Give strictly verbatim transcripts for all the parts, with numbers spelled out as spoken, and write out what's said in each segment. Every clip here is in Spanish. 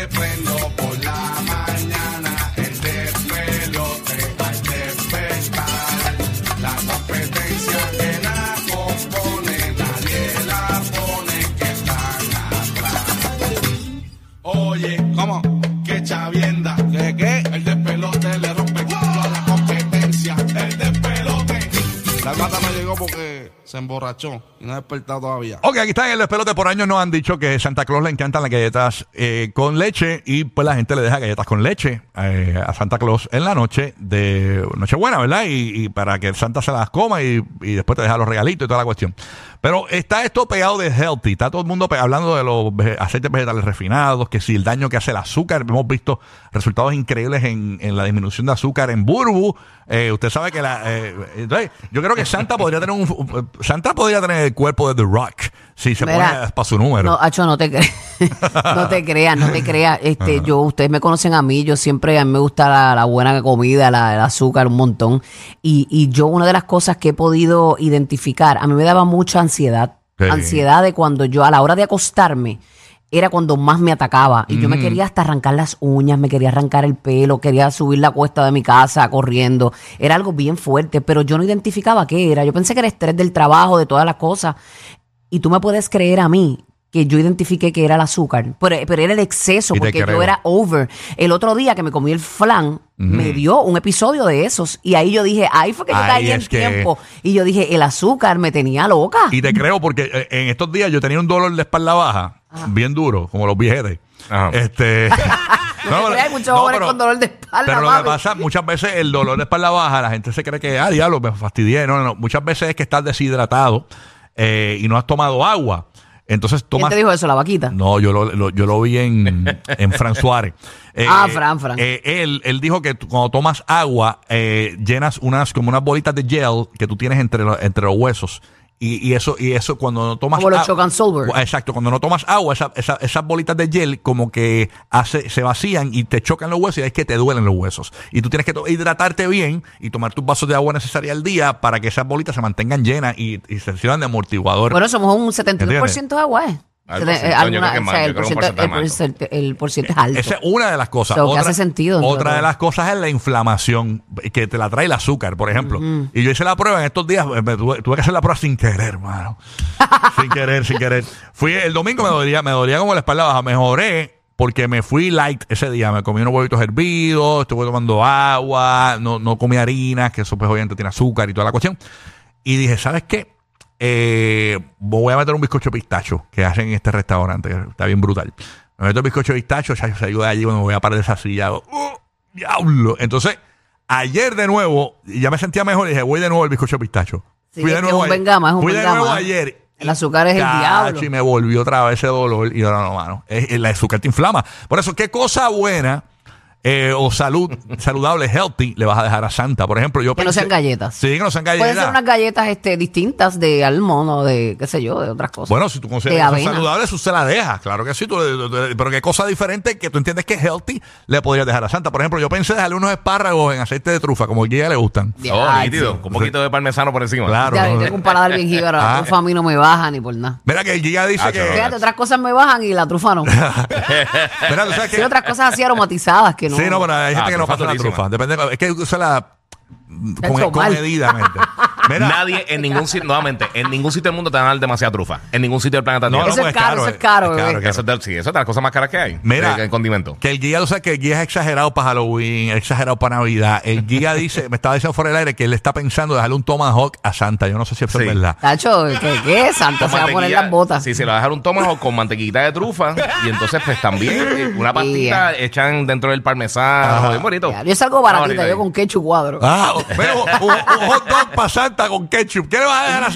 me prendo por la mañana, el despelote al despertar. La competencia que la compone, nadie la pone, que están atrás. Oye, ¿cómo? Qué chavienda. ¿Qué, qué? El despelote le rompe el culo a la competencia. El despelote. La gata no llegó porque se emborrachó y no ha despertado todavía. Ok, aquí está en el despelote. Por años nos han dicho que Santa Claus le encantan las galletas eh, con leche, y pues la gente le deja galletas con leche eh, a Santa Claus en la noche de Nochebuena, ¿verdad? Y, y para que Santa se las coma y, y después te deja los regalitos y toda la cuestión. Pero está esto pegado de healthy. Está todo el mundo hablando de los aceites vegetales refinados, que si el daño que hace el azúcar. Hemos visto resultados increíbles en, en la disminución de azúcar en Burbu. Eh, usted sabe que la... Eh, entonces, yo creo que Santa podría tener un... Santa podría tener el cuerpo de The Rock si se Mira, pone para su número. No, Acho, no te creas. No te creas, no te creas. Este, uh-huh. yo, ustedes me conocen a mí. Yo siempre, a mí me gusta la, la buena comida, la, el azúcar, un montón. Y, y yo, una de las cosas que he podido identificar, a mí me daba mucha ansiedad. Sí. Ansiedad de cuando yo, a la hora de acostarme, era cuando más me atacaba. Y mm. yo me quería hasta arrancar las uñas, me quería arrancar el pelo, quería subir la cuesta de mi casa corriendo. Era algo bien fuerte, pero yo no identificaba qué era. Yo pensé que era estrés del trabajo, de todas las cosas. Y tú me puedes creer a mí que yo identifiqué que era el azúcar. Pero, pero era el exceso, porque yo era over. El otro día que me comí el flan, mm. me dio un episodio de esos. Y ahí yo dije, ahí fue que yo ahí caí en que... tiempo. Y yo dije, el azúcar me tenía loca. Y te creo, porque en estos días yo tenía un dolor de espalda baja. Ajá. Bien duro, como los viejetes. Ajá. Este. No, pero, hay muchos no, hombres pero, con dolor de espalda. Pero mami. Lo que pasa, muchas veces el dolor de espalda baja, la gente se cree que, ah, diablo, me fastidié. No, no, no. Muchas veces es que estás deshidratado eh, y no has tomado agua. Entonces tomas. ¿Quién te dijo eso, la vaquita? No, yo lo, lo, yo lo vi en, en Fran Suárez. Eh, ah, Fran, Fran. Eh, él, él dijo que cuando tomas agua, eh, llenas unas, como unas bolitas de gel que tú tienes entre, entre los huesos. Y, y eso, y eso cuando no tomas agua. Como los choc and sober. Exacto, cuando no tomas agua, esa, esa, esas bolitas de gel como que hace, se vacían y te chocan los huesos, y es que te duelen los huesos. Y tú tienes que hidratarte bien y tomar tus vasos de agua necesaria al día para que esas bolitas se mantengan llenas y, y se sirvan de amortiguador. Bueno, somos un setenta y dos por ciento de agua, ¿eh? El porcentaje es alto. Esa es una de las cosas. So, otra, hace sentido, otra de las cosas es la inflamación que te la trae el azúcar, por ejemplo. Uh-huh. Y yo hice la prueba en estos días, me tuve, tuve que hacer la prueba sin querer, hermano. Sin querer, sin querer. Fui el domingo, me dolía, me dolía como la espalda baja. Mejoré porque me fui light ese día. Me comí unos huevitos hervidos, estuve tomando agua, no, no comí harinas, que eso pues obviamente tiene azúcar y toda la cuestión. Y dije, ¿sabes qué? Eh, voy a meter un bizcocho de pistacho que hacen en este restaurante, que está bien brutal. Me meto el bizcocho de pistacho, ya se ayuda allí cuando me voy a parar de esa silla. ¡Oh, diablo! Entonces, ayer de nuevo, ya me sentía mejor y dije, voy de nuevo al bizcocho de pistacho. Sí, fui de nuevo, es un bengama, es un fui bengama. de nuevo ayer. El azúcar es Cacho, el diablo. Y me volvió otra vez ese dolor. Y ahora no, mano. El azúcar te inflama. Por eso, qué cosa buena. Eh, o salud saludable, healthy, le vas a dejar a Santa, por ejemplo. Yo que pensé, no sean galletas. Sí, que no sean galletas. Pueden ser unas galletas este, distintas de almón o de, qué sé yo, de otras cosas. Bueno, si tú consideras que son saludables, usted la dejas, claro que sí. Tú, pero qué cosa diferente que tú entiendes que healthy le podrías dejar a Santa. Por ejemplo, yo pensé dejarle unos espárragos en aceite de trufa, como el guía le gustan. Yeah, oh, ay, nítido, sí. Con un poquito de parmesano por encima. Claro. Ya, no, tengo no, un paladar bien jíbaro. La ah, trufa a mí no me baja ni por nada. Mira que el guía dice ah, que... Fíjate, otras cosas me bajan y la trufa no. Mira, tú sabes que... Sí, otras cosas así aromatizadas que... No. Sí, no, pero hay gente ah, que no pasa la trufa. Depende, es que usa la con, con medidamente. Mira. Nadie en ningún sitio, nuevamente, en ningún sitio del mundo te van a dar demasiada trufa. En ningún sitio del planeta. No, no, eso, no, es caro, es caro, es caro, es caro. Eso es caro. Sí, eso es de las cosas más caras que hay. Mira, el condimento. Que el guía, o sea, que el guía es exagerado para Halloween, es exagerado para Navidad. El guía dice, me estaba diciendo fuera del aire que él está pensando dejarle un tomahawk a Santa. Yo no sé si eso sí. es verdad. Tacho, ¿qué, qué? Santa se va a poner las botas. Sí, se le va a dejar un tomahawk con mantequita de trufa y entonces pues también una pastita yeah. echan dentro del parmesano. Bien bonito. Yo salgo baratita, yo con ketchup cuadro. Ah, pero un, un hot dog para Santa con ketchup. ¿Qué le vas a dejar a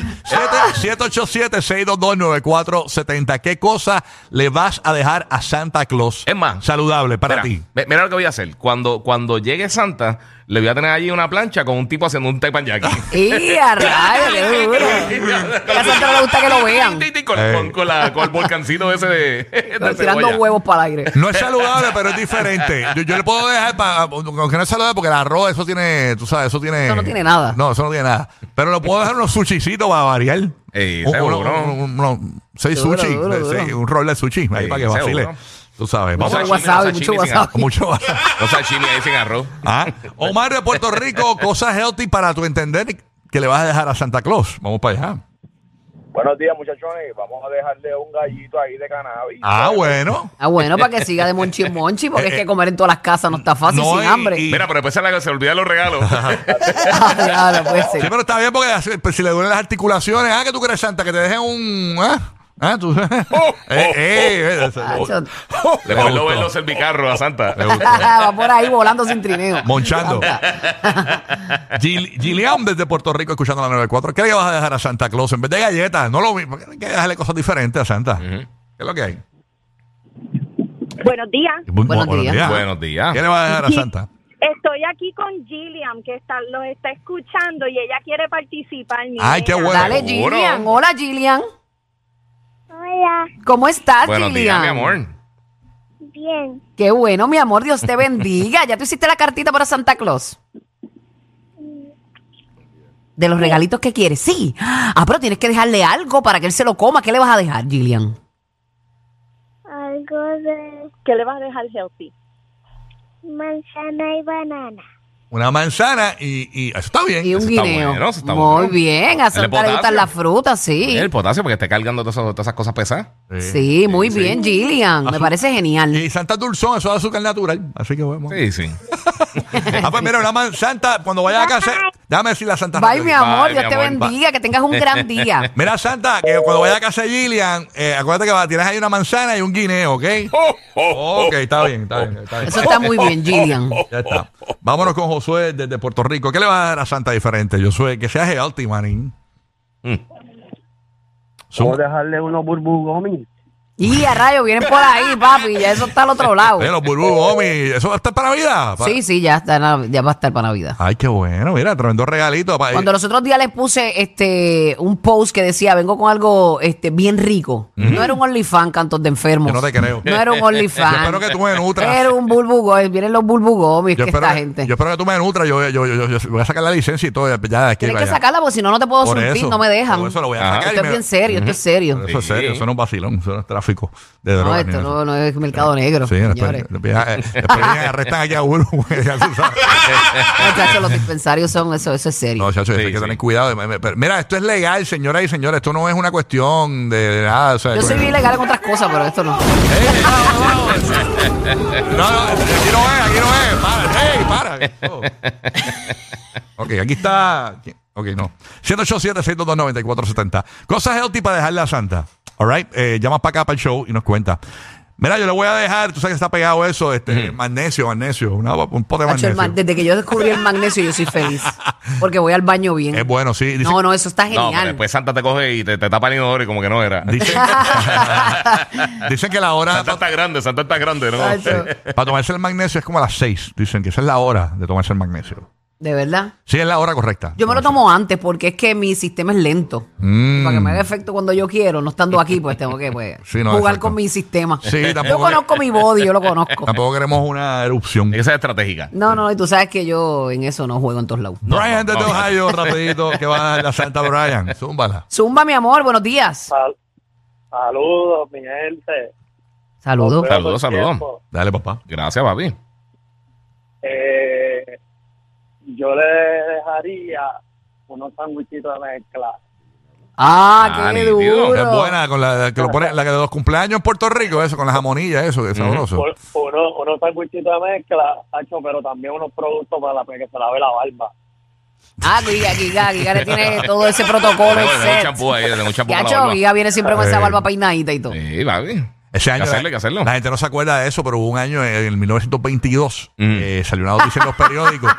siete ocho siete, seis dos dos, nueve cuatro siete cero? ¿Qué cosa le vas a dejar a Santa Claus? Es más, saludable para mira, ti. Mira lo que voy a hacer. Cuando, cuando llegue Santa, le voy a tener allí una plancha con un tipo haciendo un teppanyaki. ¡Y a rayos! A Santa le gusta que lo vean. Con, eh. con, con, la, con el volcancito ese de, de tirando huevos para el aire. No es saludable, pero es diferente. Yo, yo le puedo dejar, para, aunque no es saludable, porque el arroz, eso tiene, tú sabes, eso tiene... Eso no tiene nada. No, eso no tiene nada. Pero le puedo dejar unos sushicitos para variar. Ey, seguro. Uno, uno, uno, uno, seis duro, sushi, duro, duro. Seis, un rol de sushi, ahí para que vacile. Seguro. Tú sabes. Mucho WhatsApp, mucho WhatsApp. Mucho WhatsApp. No sashimi ahí sin arroz. ¿Ah? Omar de Puerto Rico, cosas healthy para tu entender que le vas a dejar a Santa Claus. Vamos para allá. Buenos días, muchachones. Vamos a dejarle un gallito ahí de cannabis. Ah, bueno. Ah, bueno, para que siga de monchi en monchi, porque es que comer en todas las casas no está fácil, no, sin y, hambre. Y... Mira, pero después se, la, se olvidan los regalos. Ah, no, no puede ser. Sí, pero está bien, porque si le duelen las articulaciones, ah, que tú crees, Santa, que te dejen un... ¿Ah? Ah, tú. Le vuelvo a ver los cervicarros a Santa. Va por ahí volando sin trineo. Monchando. Gil, Gillian desde Puerto Rico escuchando la noventa y cuatro. ¿Qué le vas a dejar a Santa Claus? En vez de galletas, no lo mismo. Hay que dejarle cosas diferentes a Santa. Uh-huh. ¿Qué es lo que hay? Buenos días. Bu- Buenos, Buenos días. días. Buenos días. ¿Qué le vas a dejar a Santa? Estoy aquí con Gillian, que está, los está escuchando y ella quiere participar. Ay, qué bueno. Dale, Gillian. Hola, Gillian. Hola. ¿Cómo estás, Buenos Gillian? Días, mi amor. Bien. Qué bueno, mi amor. Dios te bendiga. ¿Ya tú hiciste la cartita para Santa Claus? De los regalitos que quieres, sí. Ah, pero tienes que dejarle algo para que él se lo coma. ¿Qué le vas a dejar, Gillian? Algo de... ¿Qué le vas a dejar, healthy? Manzana y banana. Una manzana y, y eso está bien. Y un guineo. Bueno, muy bueno. Bien. A Santa le gustan las frutas, sí. El potasio, porque está cargando todas esas cosas pesadas. Sí, sí, muy sí. Bien, Gillian. Me parece genial. Y Santa Dulzón, eso es azúcar natural. Así que vamos. Sí, sí. Ah, pues mira, una man, Santa, cuando vayas a casa, déjame decir la Santa. Bye, mi amor. Bye, Dios mi te amor. Bendiga, que tengas un gran día. Mira, Santa, que cuando vayas a casa de Gillian, eh, acuérdate que tienes ahí una manzana y un guineo, ¿ok? Ok, está bien, está bien, está bien. Eso está muy bien, Gillian. Ya está. Vámonos con José. Josué desde Puerto Rico. ¿Qué le vas a dar a Santa diferente, Josué? Que seas healthy, manín. Mm. ¿Puedo dejarle unos Burbu Gomi? Y a rayo, vienen por ahí, papi. Ya eso está al otro lado. Los Burbu Gomi, ¿eso va a estar para Navidad? Sí, sí, ya, está, ya va a estar para Navidad. Ay, qué bueno. Mira, tremendo regalito. Para Cuando ir. Los otros días les puse este un post que decía, vengo con algo este bien rico. Mm-hmm. No era un OnlyFans, cantos de enfermos. Yo no te creo. No era un OnlyFans. Yo espero que tú me nutras. Era un Burbu Gomi. Vienen los Burbu Gomi, que esta que, gente. Yo espero que tú me nutras. Yo, yo, yo, yo, yo voy a sacar la licencia y todo. Ya, tienes que sacarla porque si no, no te puedo surtir. No me dejan. Por eso lo voy a sacar. Esto es bien serio, esto es serio. Eso es serio, eso no es vacilón. Eso no es tráfico de drogas. No, esto no, no es mercado negro, sí, señores. Después, después, después arrestan aquí a uno. Chacho, los dispensarios son, eso, eso es serio. No, chacho, sí, hay que sí. tener cuidado. Mira, esto es legal, señoras y señores. Esto no es una cuestión de nada. O sea, yo soy bien legal en otras cosas, pero esto no. Hey, no, no, no. No, aquí no es, aquí no es. Para, hey, para. Oh. Ok, aquí está. Ok, no. siete ocho siete seis dos dos nueve cuatro siete cero. Cosas healthy para dejarle a Santa. All right, eh, llamas para acá para el show y nos cuenta. Mira, yo le voy a dejar, tú sabes que está pegado eso, este, mm. magnesio, magnesio, una, un pote de magnesio. Man, desde que yo descubrí el magnesio yo soy feliz, porque voy al baño bien. Es bueno, sí. Dice, no, no, eso está genial. No, pero después Santa te coge y te, te tapa el inodoro y como que no era. Dicen, dicen que la hora... Santa está grande, Santa está grande, ¿no? Para tomarse el magnesio es como a las seis, dicen que esa es la hora de tomarse el magnesio. ¿De verdad? Sí, es la hora correcta. Yo me lo tomo antes porque es que mi sistema es lento. Mm. Para que me haga efecto cuando yo quiero, no estando aquí, pues tengo que pues, sí, no, jugar exacto. con mi sistema. Sí, yo conozco mi body, yo lo conozco. Tampoco queremos una erupción. Esa es estratégica. No, no, y tú sabes que yo en eso no juego en todos lados. No, Brian no, desde no. Ohio, rapidito, que va a dar la Santa Brian. Zúmbala. Zumba, mi amor, buenos días. Sal- saludos, mi gente. Saludos. Saludos, saludos. Dale, papá. Gracias, papi. Eh... Yo le dejaría unos sandwichitos de mezcla. Ah, qué ah, duro. Es buena, con la que lo pone, la que de los cumpleaños en Puerto Rico, eso, con las jamonillas, eso, que es sabroso. Uno, unos sandwichitos de mezcla, Hacho, pero también unos productos para, la, para que se lave la barba. Ah, Giga, Giga, Giga le tiene todo ese protocolo. Le tengo un champú ahí, le tengo un champú para la barba. Giga viene siempre con esa barba peinadita y todo. Sí, va bien. Ese año, que hacerle, que hacerlo. La gente no se acuerda de eso, pero hubo un año, en el mil novecientos veintidós, mm. eh, salió una noticia en los periódicos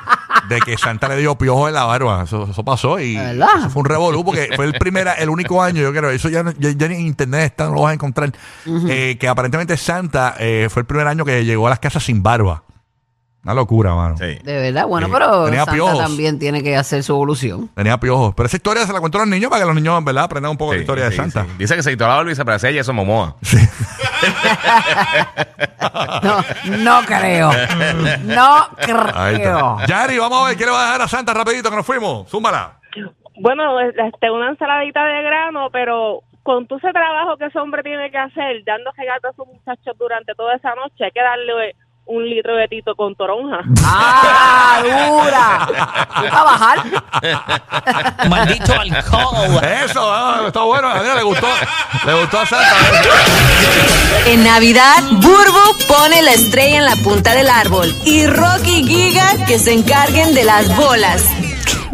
de que Santa le dio piojos en la barba. Eso, eso pasó y eso fue un revolú, porque fue el primer, el único año, yo creo, eso ya, ya, ya en internet está, no lo vas a encontrar, uh-huh. eh, que aparentemente Santa eh, fue el primer año que llegó a las casas sin barba. Una locura, mano. Sí. De verdad, bueno, sí. pero Santa piojos. También tiene que hacer su evolución. Tenía piojos. Pero esa historia se la cuento a los niños para que los niños, ¿verdad?, aprendan un poco sí, la historia sí, de Santa. Sí. Dice que se quitó la barba y se parecía a Yeso Momoa. Sí. no, no creo. No creo. Yari, vamos a ver qué le va a dejar a Santa rapidito que nos fuimos. Zúmbala. Bueno, este, una ensaladita de grano, pero con todo ese trabajo que ese hombre tiene que hacer, dando regalos a sus muchachos durante toda esa noche, hay que darle un litro de tito con toronja. ¡Ah, dura! ¿A bajar? Maldito alcohol. Eso, está bueno. A mí le gustó. Le gustó a Santa. En Navidad, Burbu pone la estrella en la punta del árbol y Rocky y Giga que se encarguen de las bolas.